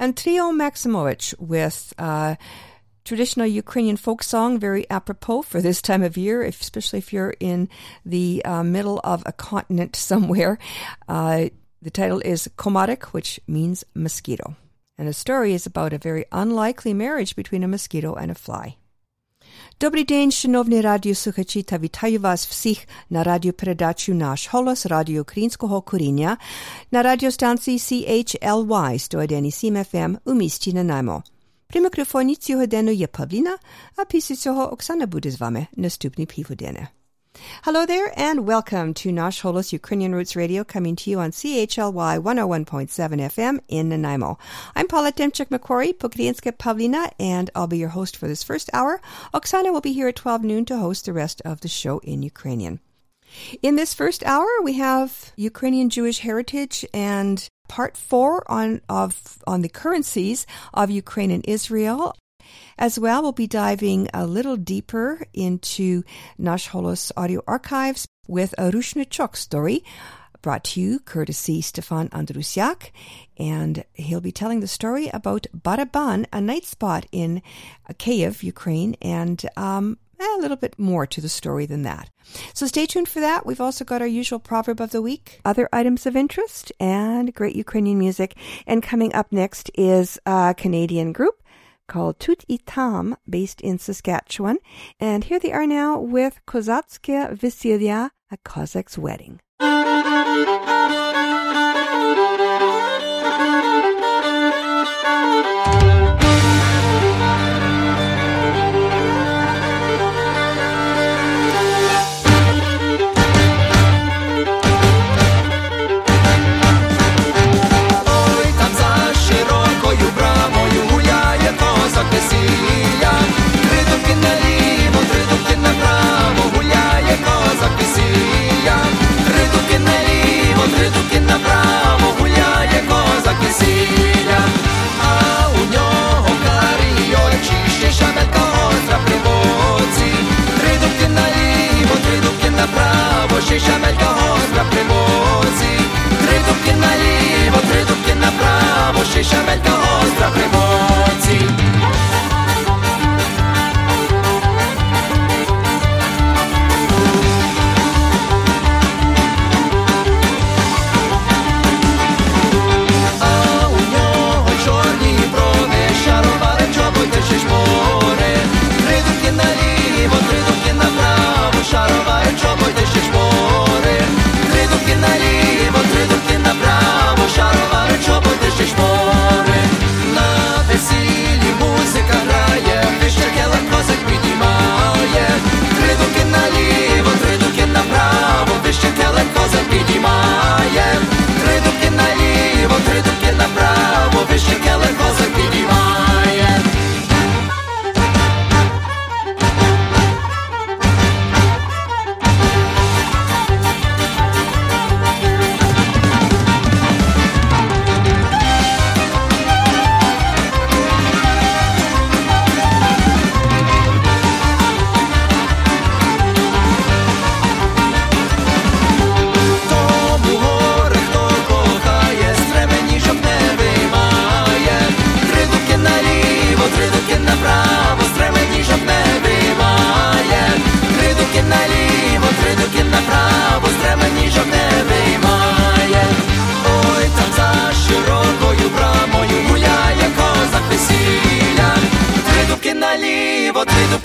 And trio Maximovich with traditional Ukrainian folk song, very apropos for this time of year, especially if you're in the middle of a continent somewhere. The title is Komodik, which means mosquito. And the story is about a very unlikely marriage between a mosquito and a fly. Добрий день, шановні радіослухачі, та вітаю вас всіх на радіопередачу «Наш Голос» радіо українського коріння на радіостанції CHLY 101,7 FM у місті Нанаймо. При мікрофоні цьогодення є Павліна, а після цього Оксана буде з вами наступні півгодини. Hello there and welcome to Nash Holos Ukrainian Roots Radio, coming to you on CHLY 101.7 FM in Nanaimo. I'm Paula Demchuk-McQuarrie, Pokudinska Pavlina, and I'll be your host for this first hour. Oksana will be here at 12 noon to host the rest of the show in Ukrainian. In this first hour, we have Ukrainian Jewish heritage and part 4 on the currencies of Ukraine and Israel. As well, we'll be diving a little deeper into Nash Holos audio archives with a Rushna Chok story brought to you courtesy Stefan Andrusiak, and he'll be telling the story about Baraban, a night spot in Kyiv, Ukraine, and a little bit more to the story than that. So stay tuned for that. We've also got our usual proverb of the week, other items of interest, and great Ukrainian music. And coming up next is a Canadian group called Tut Itam, based in Saskatchewan. And here they are now with Kozatska Veselya, a Cossack's wedding. Три думки наліво, три думки направо, гуляє козак Веселя. Три думки наліво, три думки направо, гуляє козак Веселя.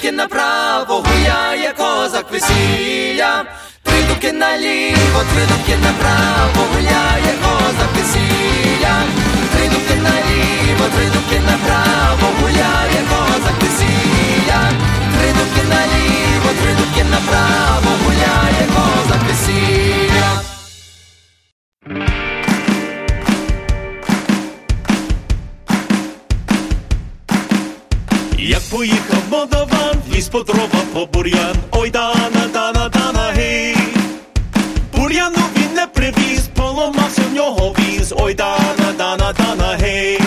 дуки направо, гуляє козак весілля. Три дуки наліво, три дуки направо, гуляє козак весілля. Три дуки наліво, три дуки направо, гуляє козак весілля. Три дуки наліво, три дуки направо, гуляє козак весілля. Як поїхав Молдаван, ліз по дрова, по бур'ян, ой, Дана, Дана, Дана, гей. Бур'яну він не привіз, поламався в нього віз, ой, Дана, Дана, Дана, гей.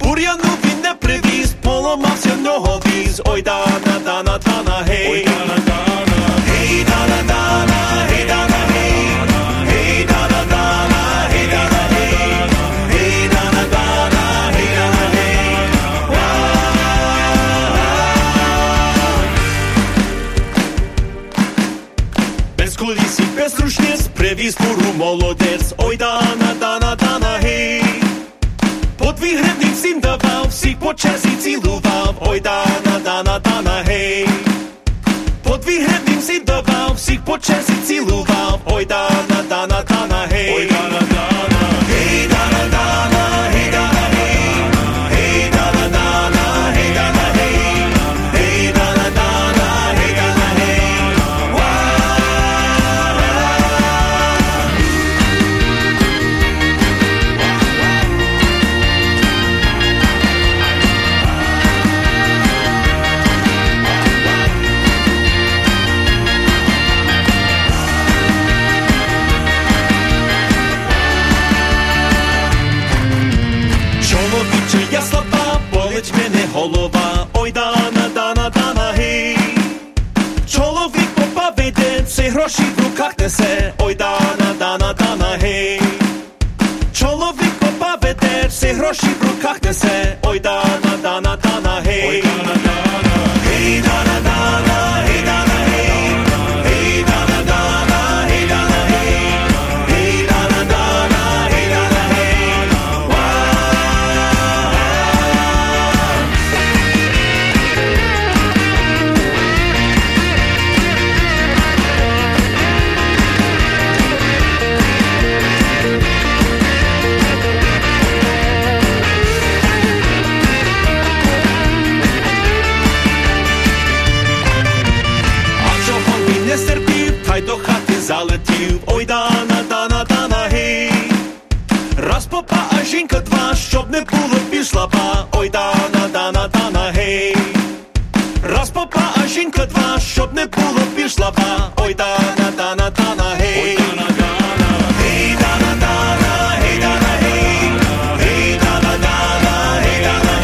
Бур'яну він не привіз, поламався в нього віз, ой, Дана, Дана, Дана, гей. Ой, Дана, Дана, гей, Дана, Дана, гей, Дана, гей. Гей, Дана, Дана, гей, Дана, гей. Гей, Дана, Дана, гей, Дана, гей. Колісі без рушниць, привіз куру молодець, ой, Дана, Дана, Дана, гей. По 2 гривні всім давав, всіх по черзі цілував, ой, Дана, Дана, Дана, гей. По 2 гривні всім давав, всіх по черзі цілував, ой, Дана, Дана, Дана, гей. Ой, Дана, Дана, гей, Дана, Дана, гей, Дана, гей. Гей, Дана, Дана, гей, Дана, гей. Гей, Дана, Дана, гей, Дана, гей. Голова, ой, Дана, Дана, Дана, гей. Чоловік попав іде, цей гроші в руках несе, ой, Дана, Дана, Дана, гей. Чоловік попав іде, цей гроші в руках несе, ой, Дана, Дана, Дана, гей. Ой, Дана, Дана, гей, Дана, Дана, гей, Дана, гей. Гей, Дана, Дана, гей, Дана, гей. Гей, Дана, Дана, гей, Дана, гей. Хай до хати залетів, ой, Дана, Дана, Дана, гей. Раз попа, а жінка два, щоб не було пішла ба, ой, Дана, Дана, Дана, гей. Раз попа, а жінка два, щоб не було пішла ба, ой, Дана, Дана, Дана, гей. Гей, Дана, Дана, гей, Дана, гей. Гей, Дана, Дана, гей, Дана, гей. Гей, Дана, Дана, гей, Дана, гей.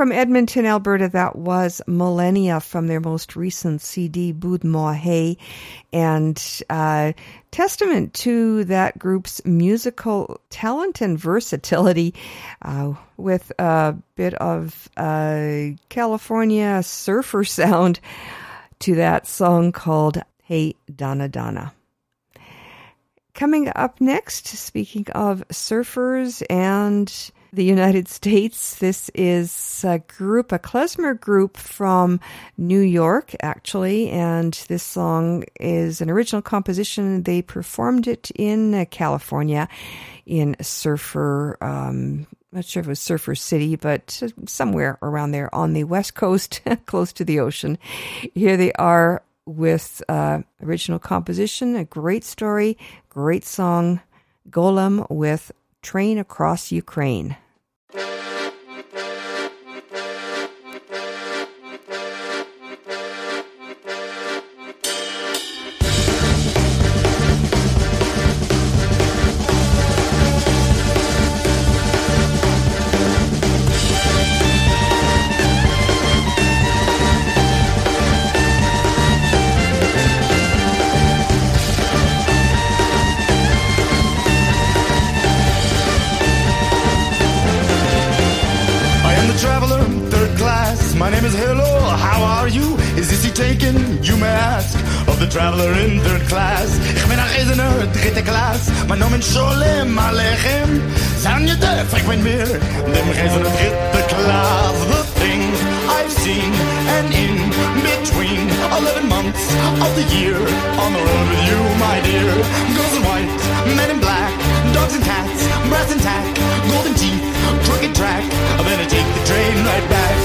From Edmonton, Alberta, that was Millennia from their most recent CD, Boud Mau Hey, and testament to that group's musical talent and versatility with a bit of California surfer sound to that song called Hey Donna Donna. Coming up next, speaking of surfers and the United States, this is a group, a klezmer group from New York, actually, and this song is an original composition. They performed it in California in Surfer, not sure if it was Surfer City, but somewhere around there on the West Coast, close to the ocean. Here they are with original composition, a great story, great song, Golem with Train Across Ukraine. traveler, third class. My name is Hello, how are you? Is this he taken? You may ask of the traveler in third class. Ich bin ein Reisender, dritte Klasse. Mein Name ist Sholem Aleichem. San Yedeh, frequent mir, dem Reisender dritte Klasse. The things I've seen and in between 11 months of the year. On the road with you, my dear. Girls in white, men in black, dogs and cats, brass and tack, golden teeth, crooked track. I'm gonna take the train right back.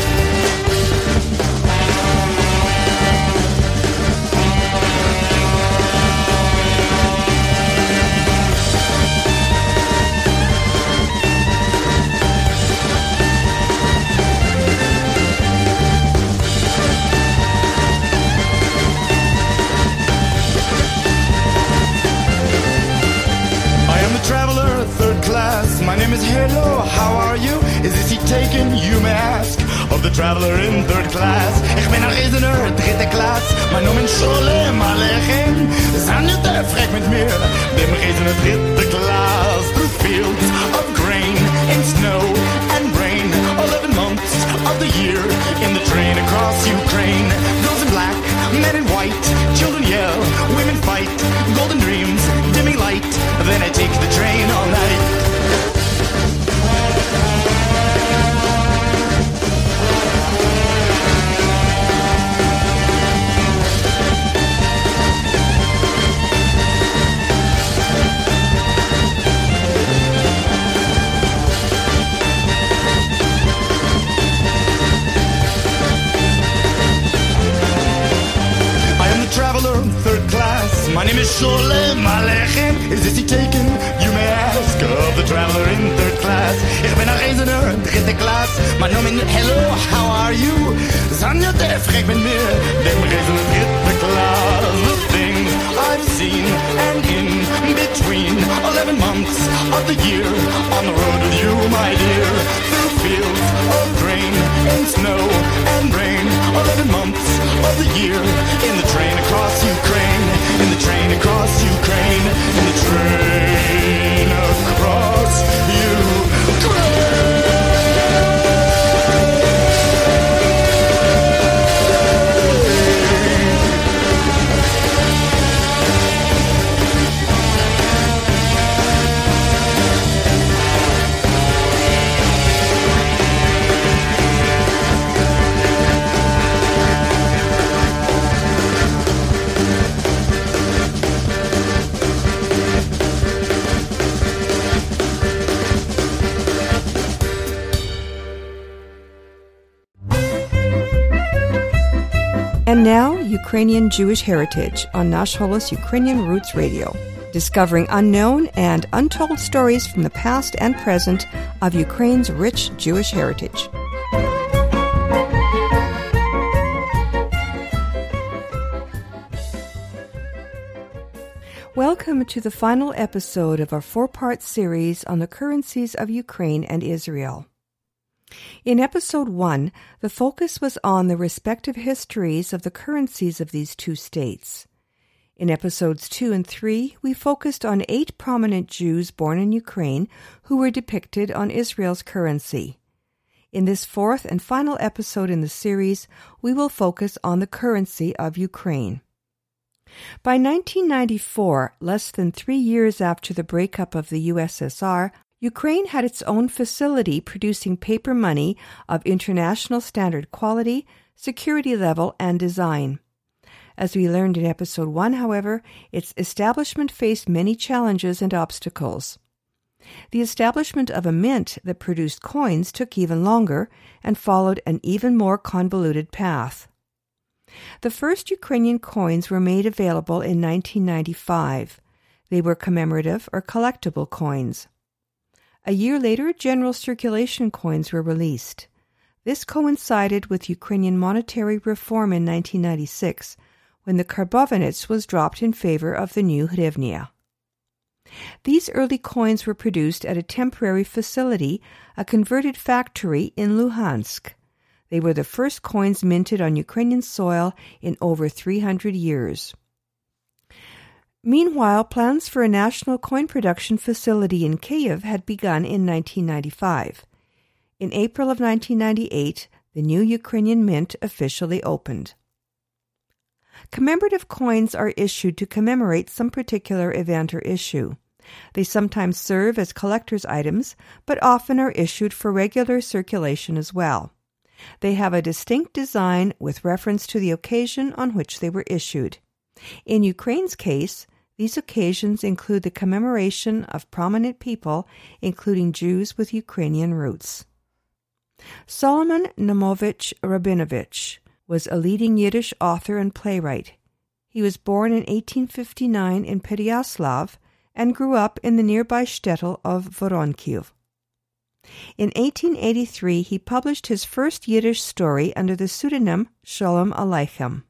My name is Hello, how are you? Is this he taken? You may ask of the traveler in third class. Ich bin ein Reisender, dritte Klasse. Mein Name ist Sholem Aleichem. San Yedeh, frag mit mir, dem Reisender dritte Klasse. Through fields of grain and snow and rain, 11 months of the year in the train across Ukraine. Girls in black, men in white, children yell, women fight, golden dreams, dimming light. Then I take the train all night. Traveler, third class. My name is Sholem Aleichem. Is this he taken? You may ask of the traveler in third class. Ich bin ein Reisender, dritte Klasse. My name is Hello, how are you? San Yedeh, frag mit mir, dem Reisender dritte Klasse. The things I've seen and in between 11 months of the year. On the road with you, my dear. Through fields of grain and snow and rain. 11 months of the year in the train across Ukraine, in the train across Ukraine, in the train across Ukraine. And now, Ukrainian Jewish Heritage on Nash Holos Ukrainian Roots Radio, discovering unknown and untold stories from the past and present of Ukraine's rich Jewish heritage. Welcome to the final episode of our four-part series on the currencies of Ukraine and Israel. In Episode 1, the focus was on the respective histories of the currencies of these two states. In Episodes 2 and 3, we focused on 8 prominent Jews born in Ukraine who were depicted on Israel's currency. In this fourth and final episode in the series, we will focus on the currency of Ukraine. By 1994, less than 3 years after the breakup of the USSR, Ukraine had its own facility producing paper money of international standard quality, security level, and design. As we learned in Episode 1, however, its establishment faced many challenges and obstacles. The establishment of a mint that produced coins took even longer and followed an even more convoluted path. The first Ukrainian coins were made available in 1995. They were commemorative or collectible coins. A year later, general circulation coins were released. This coincided with Ukrainian monetary reform in 1996, when the karbovanets was dropped in favor of the new hryvnia. These early coins were produced at a temporary facility, a converted factory in Luhansk. They were the first coins minted on Ukrainian soil in over 300 years. Meanwhile, plans for a national coin production facility in Kyiv had begun in 1995. In April of 1998, the new Ukrainian mint officially opened. Commemorative coins are issued to commemorate some particular event or issue. They sometimes serve as collector's items, but often are issued for regular circulation as well. They have a distinct design with reference to the occasion on which they were issued. In Ukraine's case, these occasions include the commemoration of prominent people, including Jews with Ukrainian roots. Solomon Nemovich Rabinovich was a leading Yiddish author and playwright. He was born in 1859 in Pereyaslav and grew up in the nearby shtetl of Voronkiv. In 1883, he published his first Yiddish story under the pseudonym Sholem Aleichem.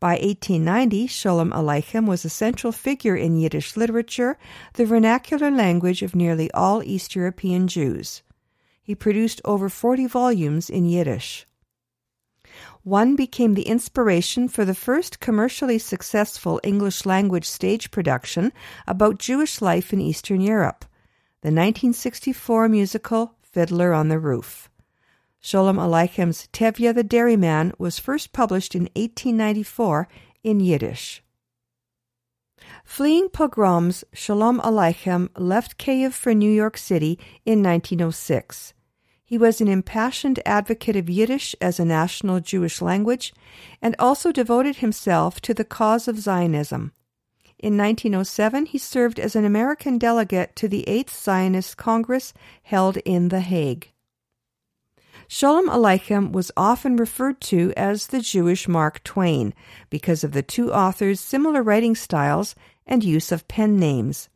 By 1890, Sholem Aleichem was a central figure in Yiddish literature, the vernacular language of nearly all East European Jews. He produced over 40 volumes in Yiddish. One became the inspiration for the first commercially successful English-language stage production about Jewish life in Eastern Europe, the 1964 musical Fiddler on the Roof. Sholem Aleichem's Tevye the Dairyman was first published in 1894 in Yiddish. Fleeing pogroms, Sholem Aleichem left Kyiv for New York City in 1906. He was an impassioned advocate of Yiddish as a national Jewish language and also devoted himself to the cause of Zionism. In 1907, he served as an American delegate to the Eighth Zionist Congress held in The Hague. Sholem Aleichem was often referred to as the Jewish Mark Twain because of the two authors' similar writing styles and use of pen names.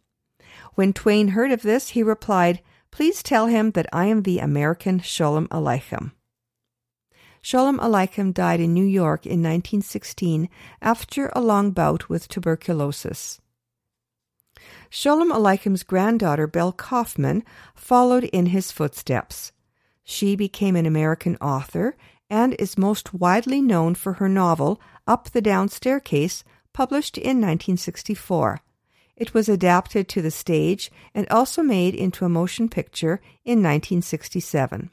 When Twain heard of this, he replied, "Please tell him that I am the American Sholem Aleichem." Sholem Aleichem died in New York in 1916 after a long bout with tuberculosis. Sholem Aleichem's granddaughter, Belle Kaufman, followed in his footsteps. She became an American author and is most widely known for her novel, Up the Down Staircase, published in 1964. It was adapted to the stage and also made into a motion picture in 1967.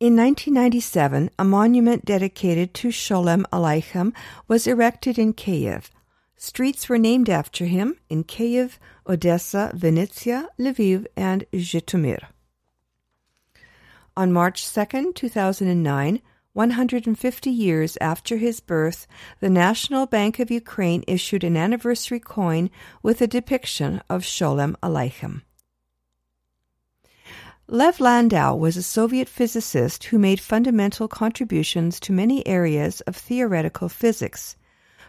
In 1997, a monument dedicated to Sholem Aleichem was erected in Kyiv. Streets were named after him in Kyiv, Odessa, Vinnytsia, Lviv, and Zhytomyr. On March 2, 2009, 150 years after his birth, the National Bank of Ukraine issued an anniversary coin with a depiction of Sholem Aleichem. Lev Landau was a Soviet physicist who made fundamental contributions to many areas of theoretical physics.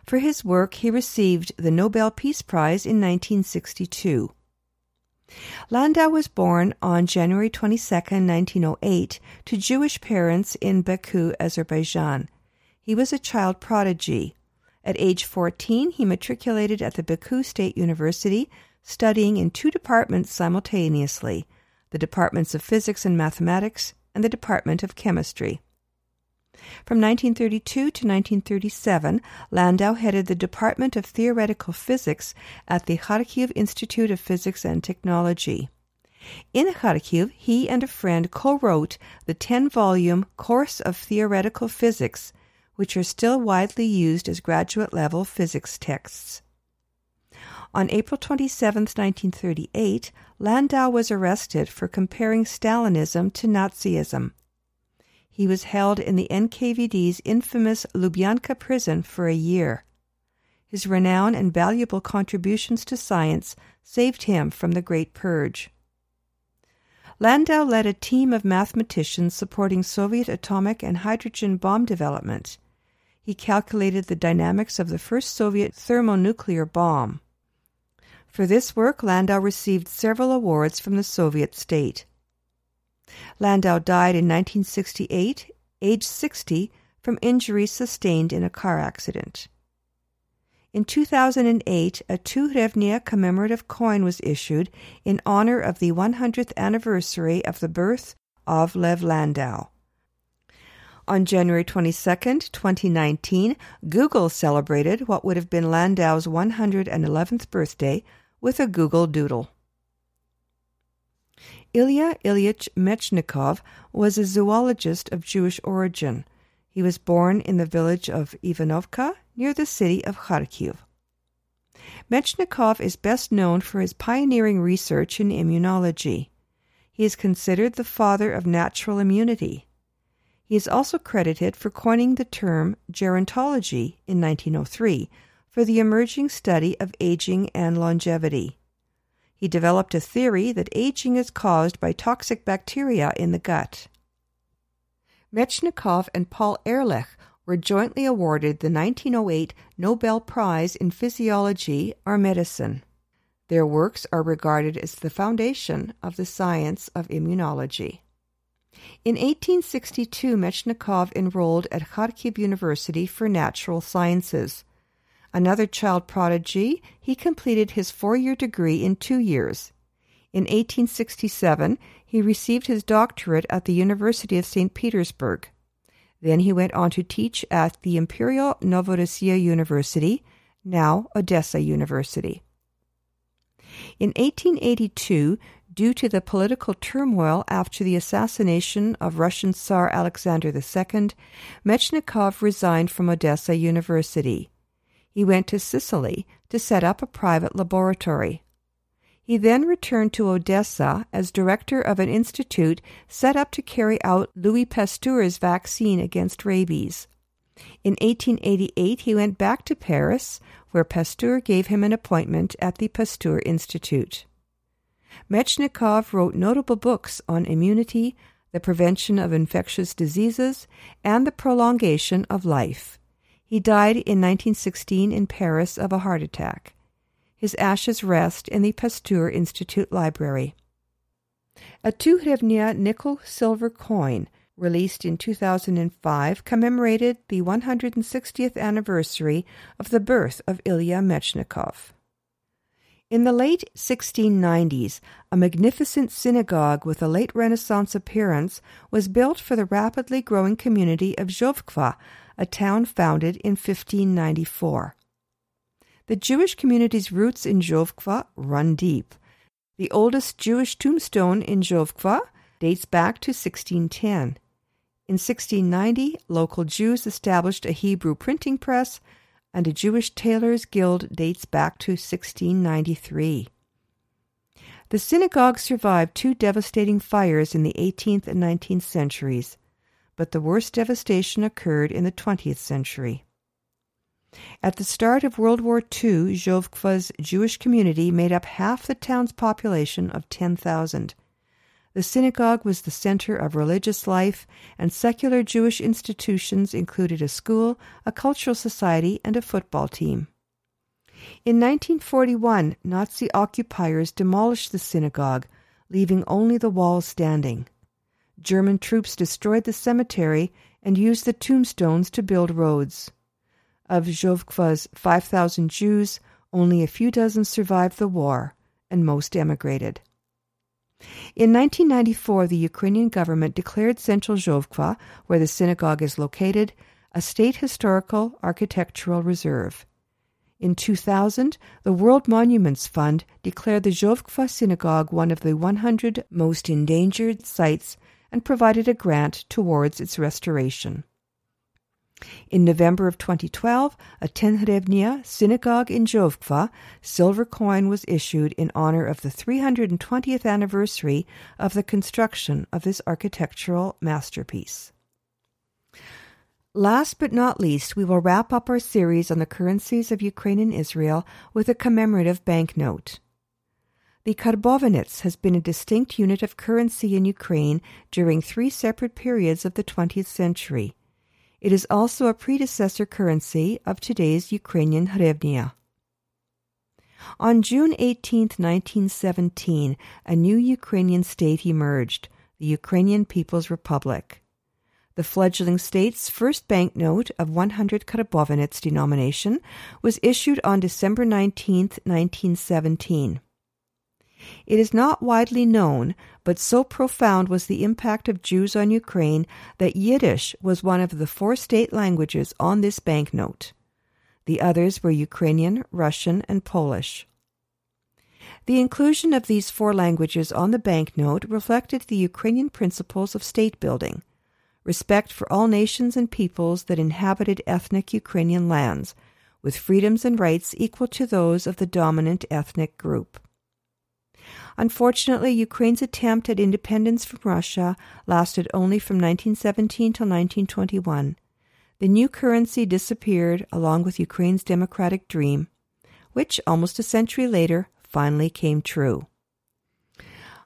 For his work, he received the Nobel Peace Prize in 1962. Landau was born on January 22, 1908, to Jewish parents in Baku, Azerbaijan. He was a child prodigy. At age 14, he matriculated at the Baku State University, studying in two departments simultaneously, the departments of physics and mathematics and the department of chemistry. From 1932 to 1937, Landau headed the Department of Theoretical Physics at the Kharkiv Institute of Physics and Technology. In Kharkiv, he and a friend co-wrote the 10-volume Course of Theoretical Physics, which are still widely used as graduate-level physics texts. On April 27, 1938, Landau was arrested for comparing Stalinism to Nazism. He was held in the NKVD's infamous Lubyanka prison for a year. His renown and valuable contributions to science saved him from the Great Purge. Landau led a team of mathematicians supporting Soviet atomic and hydrogen bomb development. He calculated the dynamics of the first Soviet thermonuclear bomb. For this work, Landau received several awards from the Soviet state. Landau died in 1968, aged 60, from injuries sustained in a car accident. In 2008, a 2 hryvnia commemorative coin was issued in honor of the 100th anniversary of the birth of Lev Landau. On January 22, 2019, Google celebrated what would have been Landau's 111th birthday with a Google Doodle. Ilya Ilyich Mechnikov was a zoologist of Jewish origin. He was born in the village of Ivanovka near the city of Kharkiv. Mechnikov is best known for his pioneering research in immunology. He is considered the father of natural immunity. He is also credited for coining the term gerontology in 1903 for the emerging study of aging and longevity. He developed a theory that aging is caused by toxic bacteria in the gut. Mechnikov and Paul Ehrlich were jointly awarded the 1908 Nobel Prize in Physiology or Medicine. Their works are regarded as the foundation of the science of immunology. In 1862, Mechnikov enrolled at Kharkiv University for Natural Sciences. Another child prodigy, he completed his 4-year degree in 2 years. In 1867, he received his doctorate at the University of St. Petersburg. Then he went on to teach at the Imperial Novorossiya University, now Odessa University. In 1882, due to the political turmoil after the assassination of Russian Tsar Alexander II, Mechnikov resigned from Odessa University. He went to Sicily to set up a private laboratory. He then returned to Odessa as director of an institute set up to carry out Louis Pasteur's vaccine against rabies. In 1888, he went back to Paris, where Pasteur gave him an appointment at the Pasteur Institute. Mechnikov wrote notable books on immunity, the prevention of infectious diseases, and the prolongation of life. He died in 1916 in Paris of a heart attack. His ashes rest in the Pasteur Institute Library. A 2 hryvnia nickel-silver coin, released in 2005, commemorated the 160th anniversary of the birth of Ilya Mechnikov. In the late 1690s, a magnificent synagogue with a late Renaissance appearance was built for the rapidly growing community of Zhovkva, a town founded in 1594. The Jewish community's roots in Zhovkva run deep. The oldest Jewish tombstone in Zhovkva dates back to 1610. In 1690, local Jews established a Hebrew printing press, and a Jewish tailor's guild dates back to 1693. The synagogue survived 2 devastating fires in the 18th and 19th centuries, but the worst devastation occurred in the 20th century. At the start of World War II, Zhovkva's Jewish community made up half the town's population of 10,000. The synagogue was the center of religious life, and secular Jewish institutions included a school, a cultural society, and a football team. In 1941, Nazi occupiers demolished the synagogue, leaving only the walls standing. German troops destroyed the cemetery and used the tombstones to build roads. Of Zhovkva's 5,000 Jews, only a few dozen survived the war, and most emigrated. In 1994, the Ukrainian government declared central Zhovkva, where the synagogue is located, a state historical architectural reserve. In 2000, the World Monuments Fund declared the Zhovkva Synagogue one of the 100 most endangered sites and provided a grant towards its restoration. In November of 2012, a 10 hryvnia synagogue in Zhovkva silver coin was issued in honor of the 320th anniversary of the construction of this architectural masterpiece. Last but not least, we will wrap up our series on the currencies of Ukraine and Israel with a commemorative banknote. The karbovanets has been a distinct unit of currency in Ukraine during 3 separate periods of the 20th century. It is also a predecessor currency of today's Ukrainian hryvnia. On June 18, 1917, a new Ukrainian state emerged, the Ukrainian People's Republic. The fledgling state's first banknote of 100 karbovanets denomination was issued on December 19, 1917. It is not widely known, but so profound was the impact of Jews on Ukraine that Yiddish was one of the 4 state languages on this banknote. The others were Ukrainian, Russian, and Polish. The inclusion of these four languages on the banknote reflected the Ukrainian principles of state building, respect for all nations and peoples that inhabited ethnic Ukrainian lands, with freedoms and rights equal to those of the dominant ethnic group. Unfortunately, Ukraine's attempt at independence from Russia lasted only from 1917 till 1921. The new currency disappeared along with Ukraine's democratic dream, which, almost a century later, finally came true.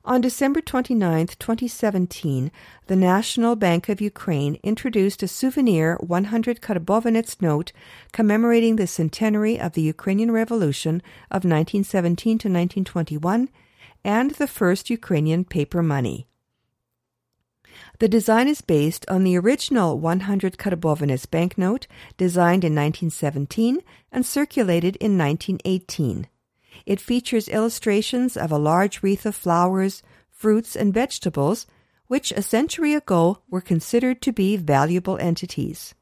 On December 29, 2017, the National Bank of Ukraine introduced a souvenir 100 karbovanets note commemorating the centenary of the Ukrainian Revolution of 1917 to 1921 and the first Ukrainian paper money. The design is based on the original 100 karbovanets banknote designed in 1917 and circulated in 1918. It features illustrations of a large wreath of flowers, fruits, and vegetables, which a century ago were considered to be valuable entities.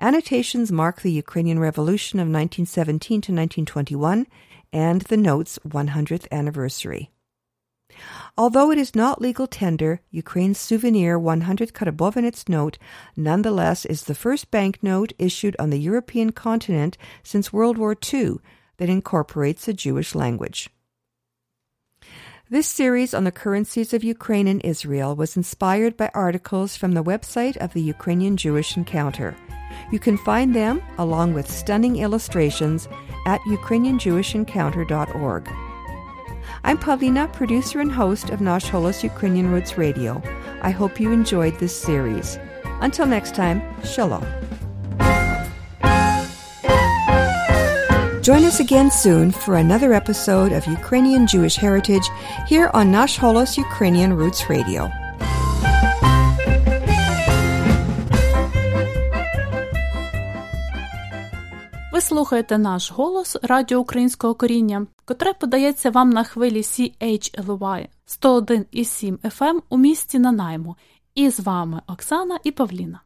Annotations mark the Ukrainian Revolution of 1917 to 1921 and the note's 100th anniversary. Although it is not legal tender, Ukraine's souvenir 100 karbovanets note nonetheless is the first banknote issued on the European continent since World War II, that incorporates the Jewish language. This series on the currencies of Ukraine and Israel was inspired by articles from the website of the Ukrainian Jewish Encounter. You can find them, along with stunning illustrations, at ukrainianjewishencounter.org. I'm Pavlina, producer and host of Nash Holos Ukrainian Roots Radio. I hope you enjoyed this series. Until next time, shalom. Join us again soon for another episode of Ukrainian Jewish Heritage here on Nash Holos Ukrainian Roots Radio. Ви слухаєте «Наш голос» радіо українського коріння, котре подається вам на хвилі CHLY 101,7 FM у місті Нанаймо. І з вами Оксана і Павліна.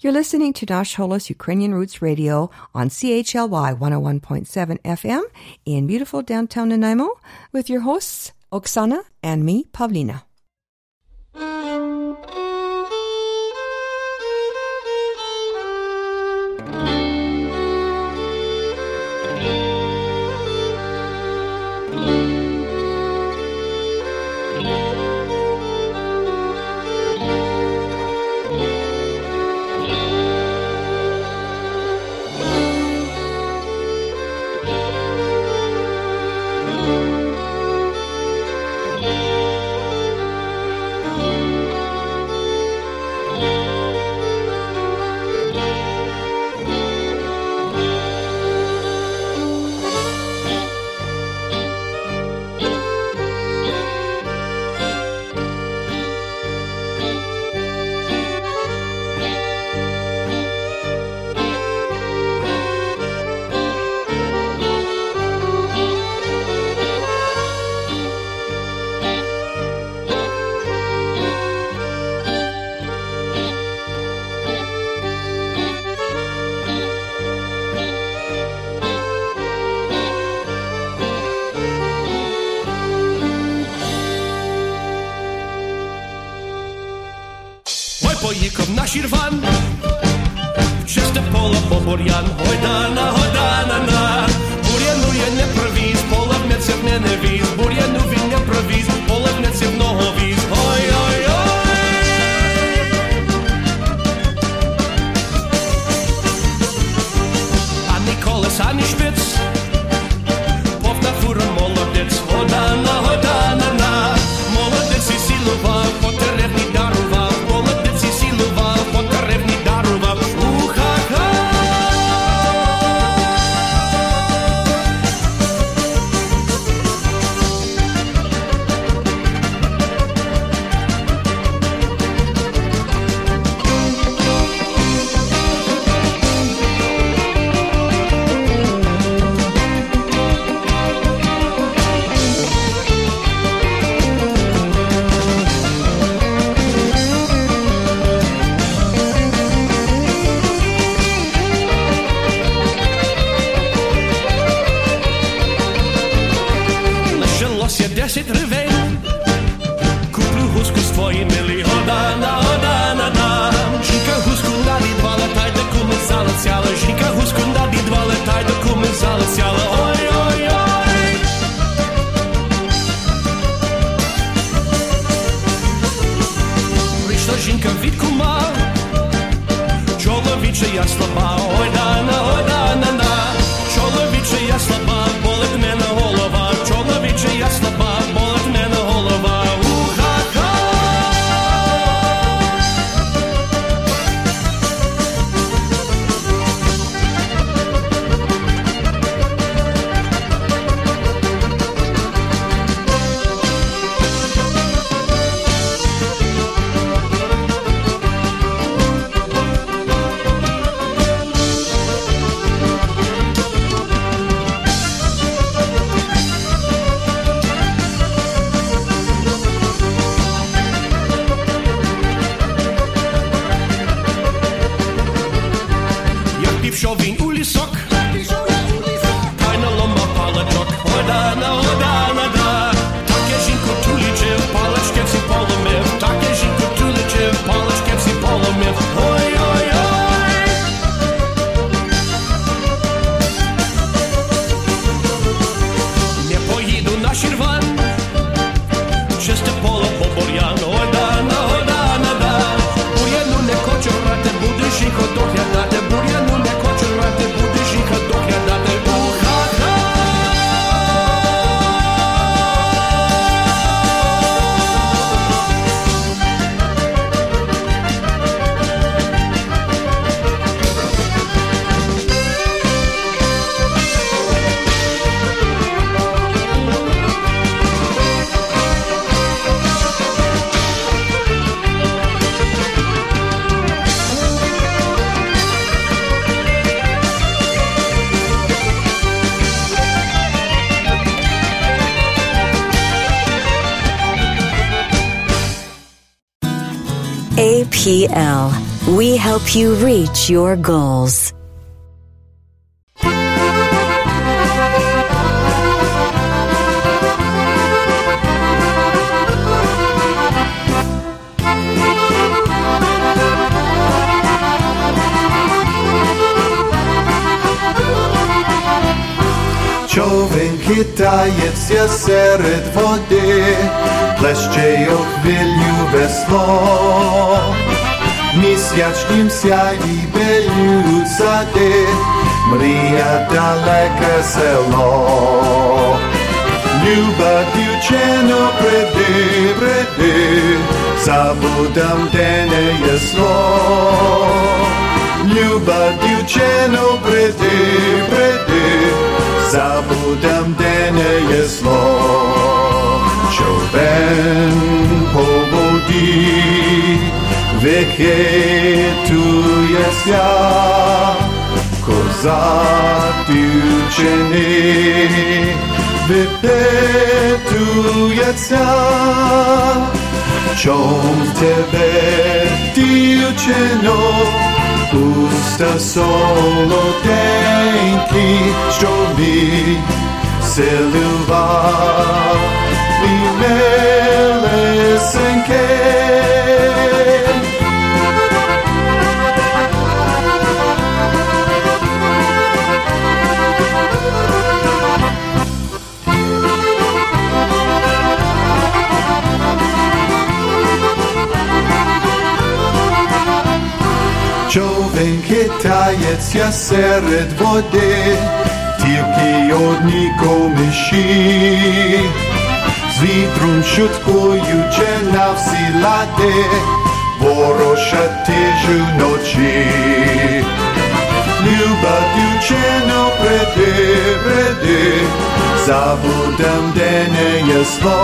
You're listening to Nash Holos Ukrainian Roots Radio on CHLY 101.7 FM in beautiful downtown Nanaimo with your hosts, Oksana and me, Pavlina. Поїхав на Шірван, чисте поле по бур'ян. Гойдана-гойдана-на, бур'яну я не провіз, половниця в мене віз. Бур'яну він не провіз, половниця в ногу віз. Ой-ой-ой! Ані колес, ані шпиц, повна фура молодець. Гойдана-гойдана-на, молодець і сілував, потеревні дарував. twoi myli hodana, hodana na. Żika huskunda di dwa letaj do kumy zaleciale. Żika huskunda di dwa letaj do kumy zaleciale. Oj, oj, oj. Liczna żinka witkuma, człowicze ja slaba. Oj, dana, hodana na. Człowicze ja slaba, bolek mnie na głowa. Człowicze ja slaba, bolek mnie na głowa. PL. We help you reach your goals. Човен хитається серед води, плещею хвилю весло. Місячнім сяй білюють сади, мрія далеке село. Люба дівчино, приди, приди, забудам де не ясно. Люба дівчино, приди, приди, забудам де не ясно. Човен по воді викитується, козак дівчини випитується. Чом тебе, дівчино, уста солоденькі, що мій цілував і милесеньке. Човен хитається серед води, тільки одні комиші, з вітром шуткуючи на всі лади, ворошати ж уночі. Люба дівчино, приди, приди, забудам де не ясно.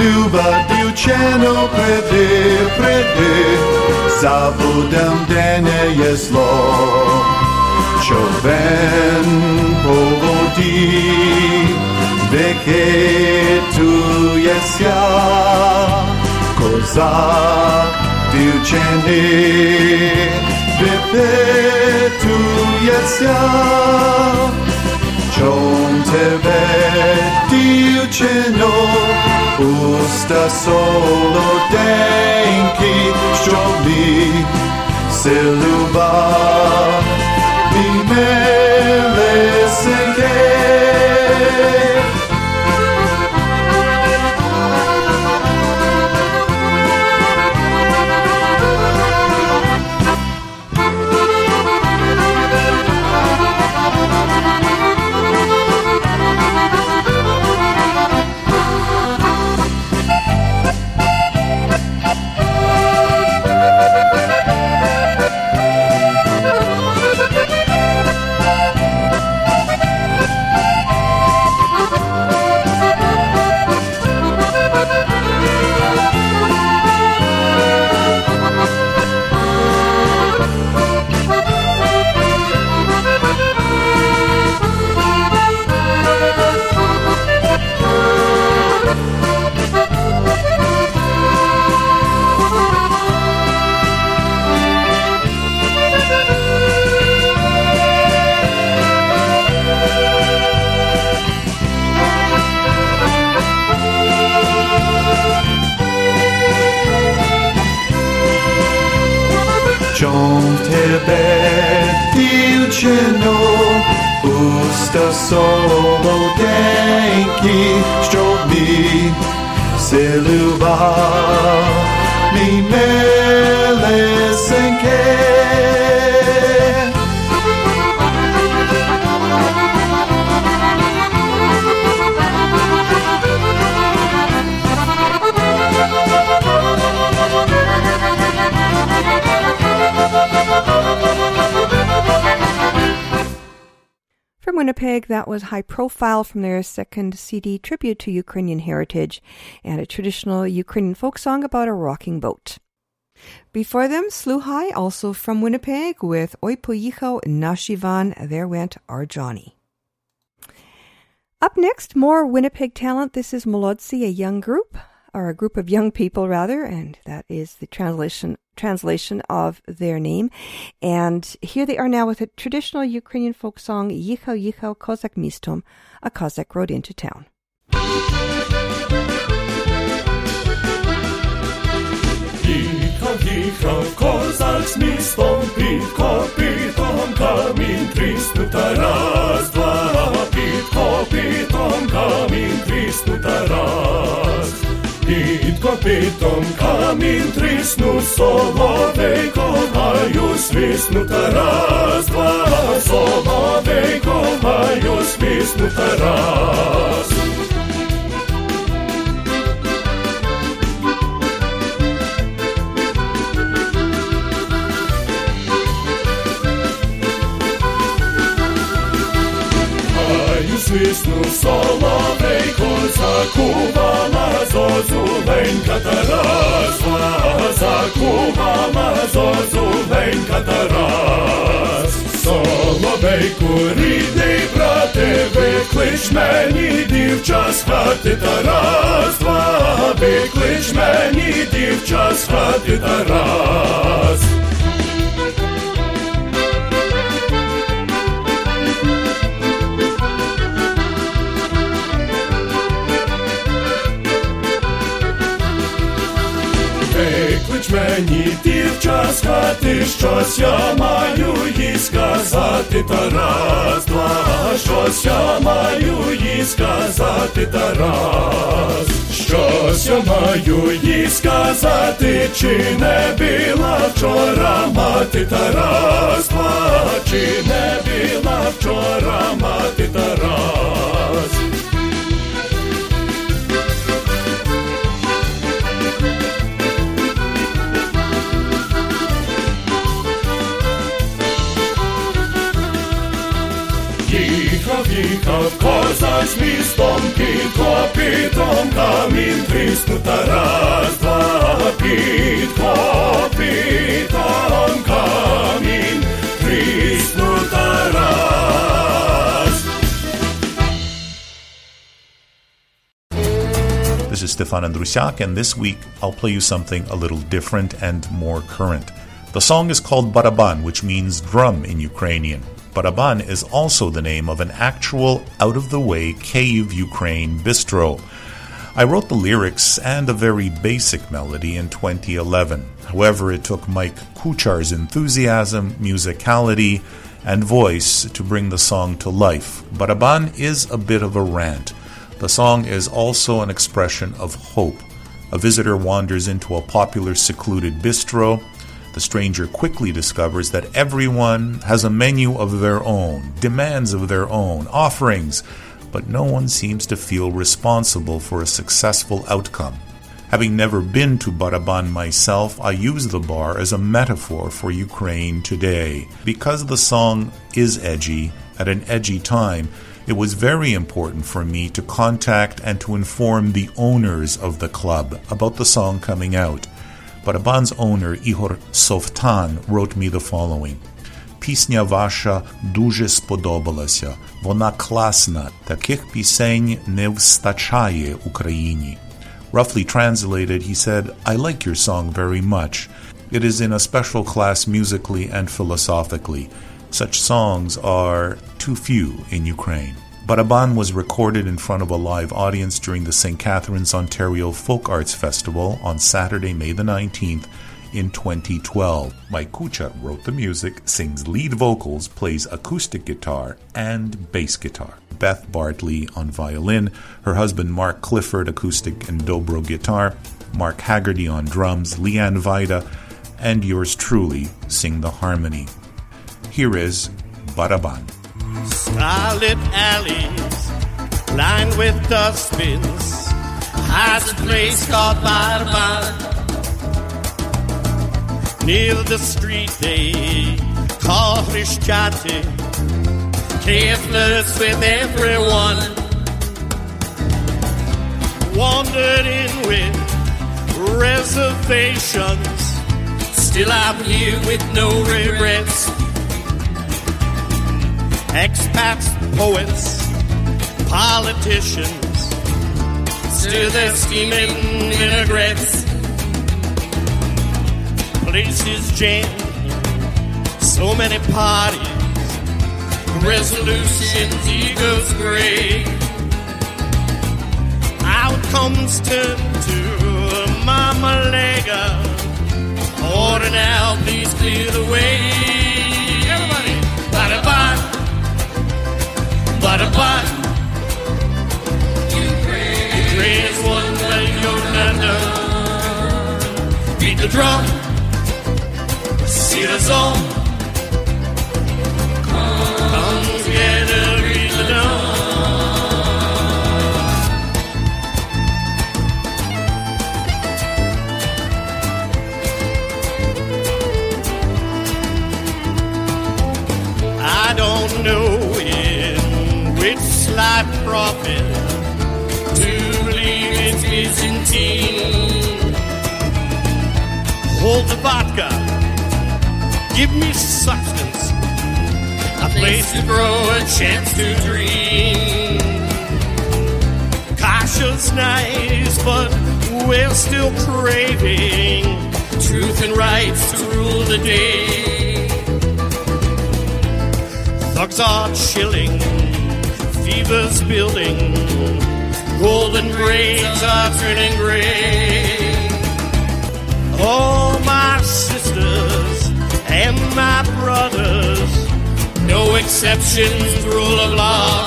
Люба дівчино, приди, приди, забудам де не є зло. Човен по воді викитується, козак дівчини випитується. Чом тебе, дівчино, уста солоденькі, щоб си люба, мій милесеньке. Чом тебе, дівчино, уста солоденькі, щоб си люба, мій милесеньке. From Winnipeg, that was High Profile from their second CD, Tribute to Ukrainian Heritage, and a traditional Ukrainian folk song about a rocking boat. Before them, CHLY, also from Winnipeg, with Oi Pojechał Nasz Iwan, There Went Our Johnny. Up next, more Winnipeg talent. This is Molodsi, a group of young people, and that is the translation of their name. And here they are now with a traditional Ukrainian folk song, Yichał, Yichał Kozak Mistom, a Cossack rode into town. Yichał, yichał Kozak z mistom, pід копитом камінь тріснута, раз, два, під копитом камінь тріснута, раз. Під копитом камінь тріснув, соловейко гаю свиснута, раз, два, соловейко гаю свиснута, раз. Свиснув соловейко, закувала зозуленька та раз, закувала зозуленька та раз. Соловейку, рідний брате, виклич мені дівча з хати та раз, виклич мені дівча з хати та раз. Мені дівча з хати, щось я маю їй сказати, та раз, два, щось я маю їй сказати, та раз. Щось я маю їй сказати, чи не біла вчора мати, та раз, два, чи не біла вчора мати, та раз. Їхав козак з містом, під копитом камінь тріснута, раз, два, під копитом камінь тріснута, раз. This is Stefan Andrusiak, and this week I'll play you something a little different and more current. The song is called Baraban, which means drum in Ukrainian. Baraban is also the name of an actual out-of-the-way Kyiv, Ukraine bistro. I wrote the lyrics and a very basic melody in 2011. However, it took Mike Kuchar's enthusiasm, musicality, and voice to bring the song to life. Baraban is a bit of a rant. The song is also an expression of hope. A visitor wanders into a popular secluded bistro. The stranger quickly discovers that everyone has a menu of their own, demands of their own, offerings, but no one seems to feel responsible for a successful outcome. Having never been to Baraban myself, I use the bar as a metaphor for Ukraine today. Because the song is edgy, at an edgy time, it was very important for me to contact and to inform the owners of the club about the song coming out. Baraban's owner, Ihor Softan, wrote me the following. Пісня ваша дуже сподобалася. Вона класна. Таких пісень не вистачає Україні. Roughly translated, he said, I like your song very much. It is in a special class musically and philosophically. Such songs are too few in Ukraine. Baraban was recorded in front of a live audience during the St. Catharines, Ontario Folk Arts Festival on Saturday, May the 19th in 2012. Mike Kuchar wrote the music, sings lead vocals, plays acoustic guitar and bass guitar. Beth Bartley on violin, her husband Mark Clifford, acoustic and dobro guitar, Mark Haggerty on drums, Leanne Vida, and yours truly sing the harmony. Here is Baraban. Starlit alleys, lined with dustbins, has a place called Baraban. Near the street they call Hryvnia, careless with everyone. Wandered in with reservations, still I'm here with no regrets. Expats, poets, politicians, still they're steaming vinaigrettes. Places jammed, so many parties, resolutions, egos gray. Outcomes turn to Mamalega. Order now, please clear the way. Everybody, bada-bada. Baraban, Ukraine is one way you'll never. Beat the drum, see the song. Come together, read the dawn. I don't know life profit to believe it's Byzantine. Hold the vodka, give me substance, a place to grow, a chance to dream. Cautious, nice, but we're still craving truth and rights to rule the day. Thugs are chilling, fever's building, golden braids are turning gray. Oh, my sisters and my brothers, no exceptions, rule of law.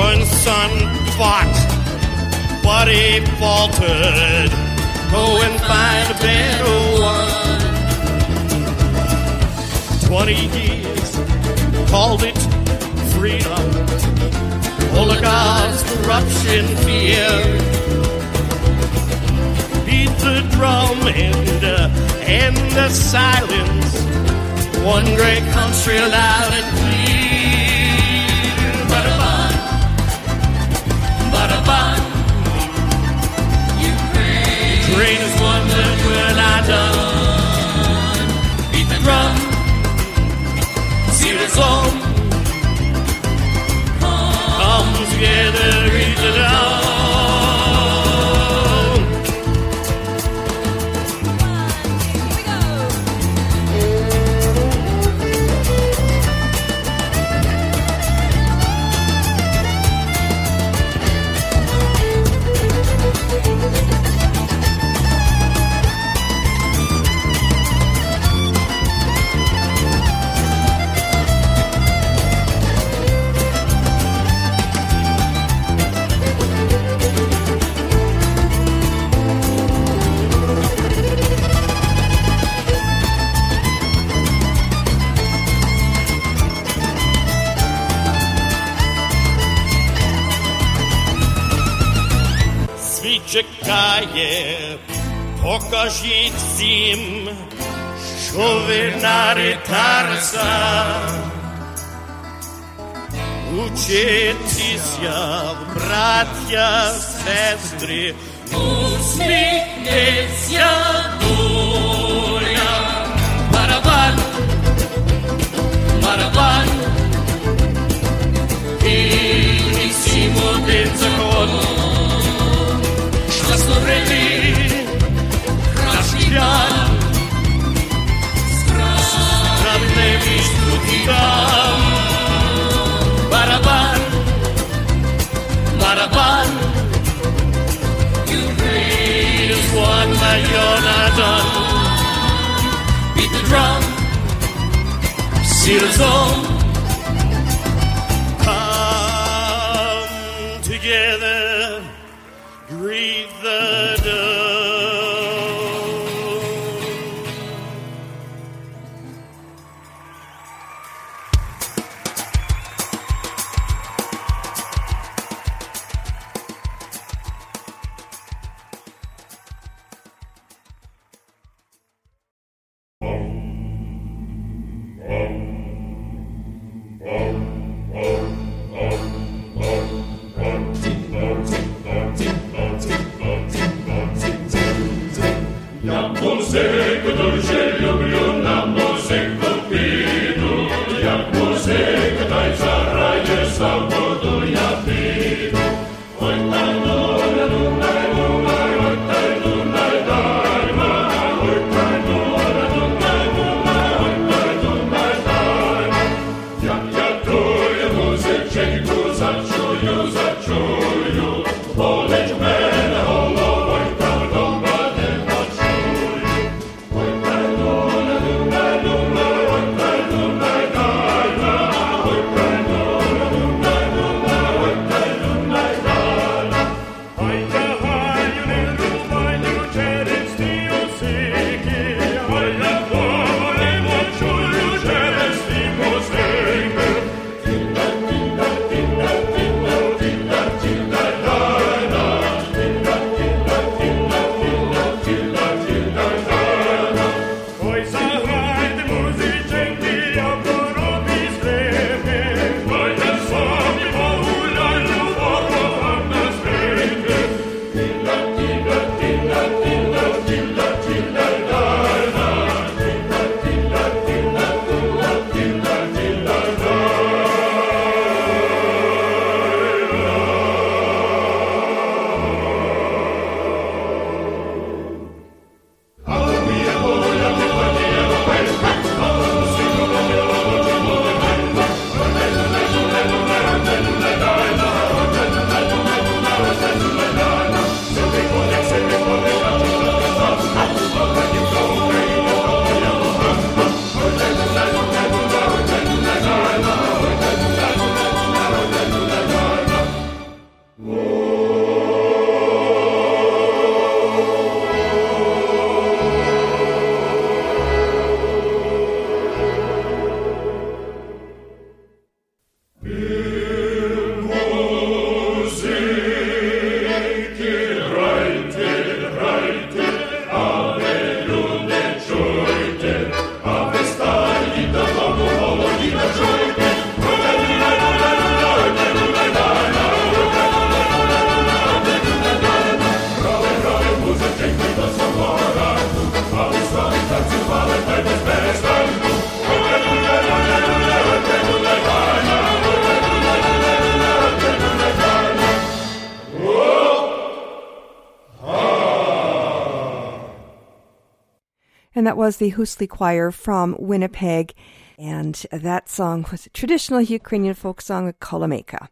One son fought, but he faltered. Go and find a better one. 20 years, called it freedom, oligarchs, corruption, fear. Beat the drum and the silence. One great country loud and clear. Baraban, Baraban, Ukraine. Ukraine is one that we're not done. Beat the drum, see the song. Together, reach it out. One, two, three, go. Дає, покажіть всім, що ви наритарся, учитися, браття, сестри, усміхнеться доля. Барабан, барабан, вільний всім один законом. Служити кращий дан, справедливість тут і там. Барабан, барабан, Ukraine is one by Donna Donna. Beat the drum, see the song. Come together. And that was the CHLY Choir from Winnipeg, and that song was a traditional Ukrainian folk song, Kolomeka.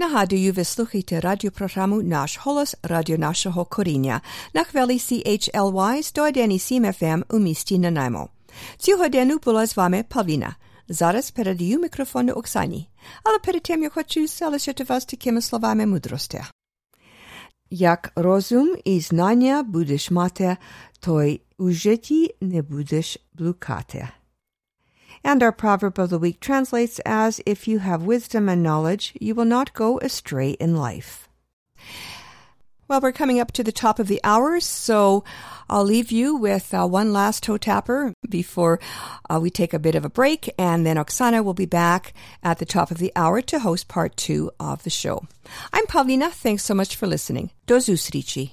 Nahaduju vesluchite radio programu Nash Holos, radio nashego korenia, na chweli CHLY 101.7 FM u mieście Nanaimo. Цього dnia була з вами Pavlina. Зараз передаю мікрофон Оксані. Але перед тим я хочу залишити вас такими словами мудрості. Як розум і знання будеш мати, той у житті не будеш блукати. And our proverb of the week translates as, if you have wisdom and knowledge, you will not go astray in life. Well, we're coming up to the top of the hour, so I'll leave you with one last toe tapper before we take a bit of a break, and then Oksana will be back at the top of the hour to host part 2 of the show. I'm Pavlina. Thanks so much for listening. Do zusrici.